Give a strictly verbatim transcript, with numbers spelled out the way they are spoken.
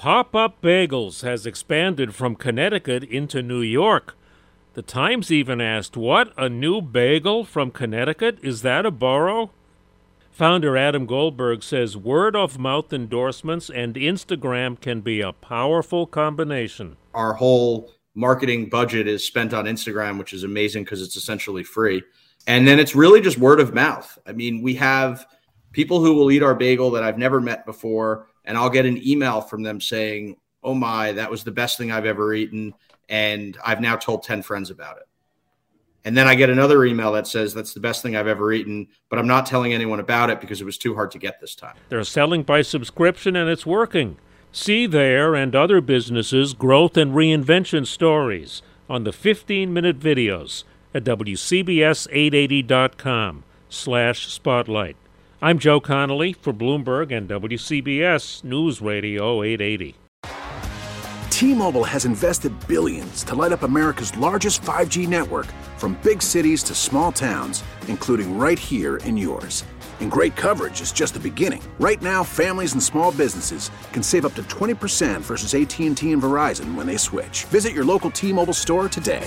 Pop-up bagels has expanded from Connecticut into New York. The Times even asked, what, a new bagel from Connecticut? Is that a borrow? Founder Adam Goldberg says word-of-mouth endorsements and Instagram can be a powerful combination. Our whole marketing budget is spent on Instagram, which is amazing because it's essentially free. And then it's really just word of mouth. I mean, we have people who will eat our bagel that I've never met before, and I'll get an email from them saying, oh my, that was the best thing I've ever eaten, and I've now told ten friends about it. And then I get another email that says, that's the best thing I've ever eaten, but I'm not telling anyone about it because it was too hard to get this time. They're selling by subscription, and it's working. See their and other businesses' growth and reinvention stories on the fifteen-minute videos at W C B S eight eighty dot com slash spotlight. I'm Joe Connolly for Bloomberg and W C B S News Radio eight eighty. T-Mobile has invested billions to light up America's largest five G network, from big cities to small towns, including right here in yours. And great coverage is just the beginning. Right now, families and small businesses can save up to twenty percent versus A T and T and Verizon when they switch. Visit your local T-Mobile store today.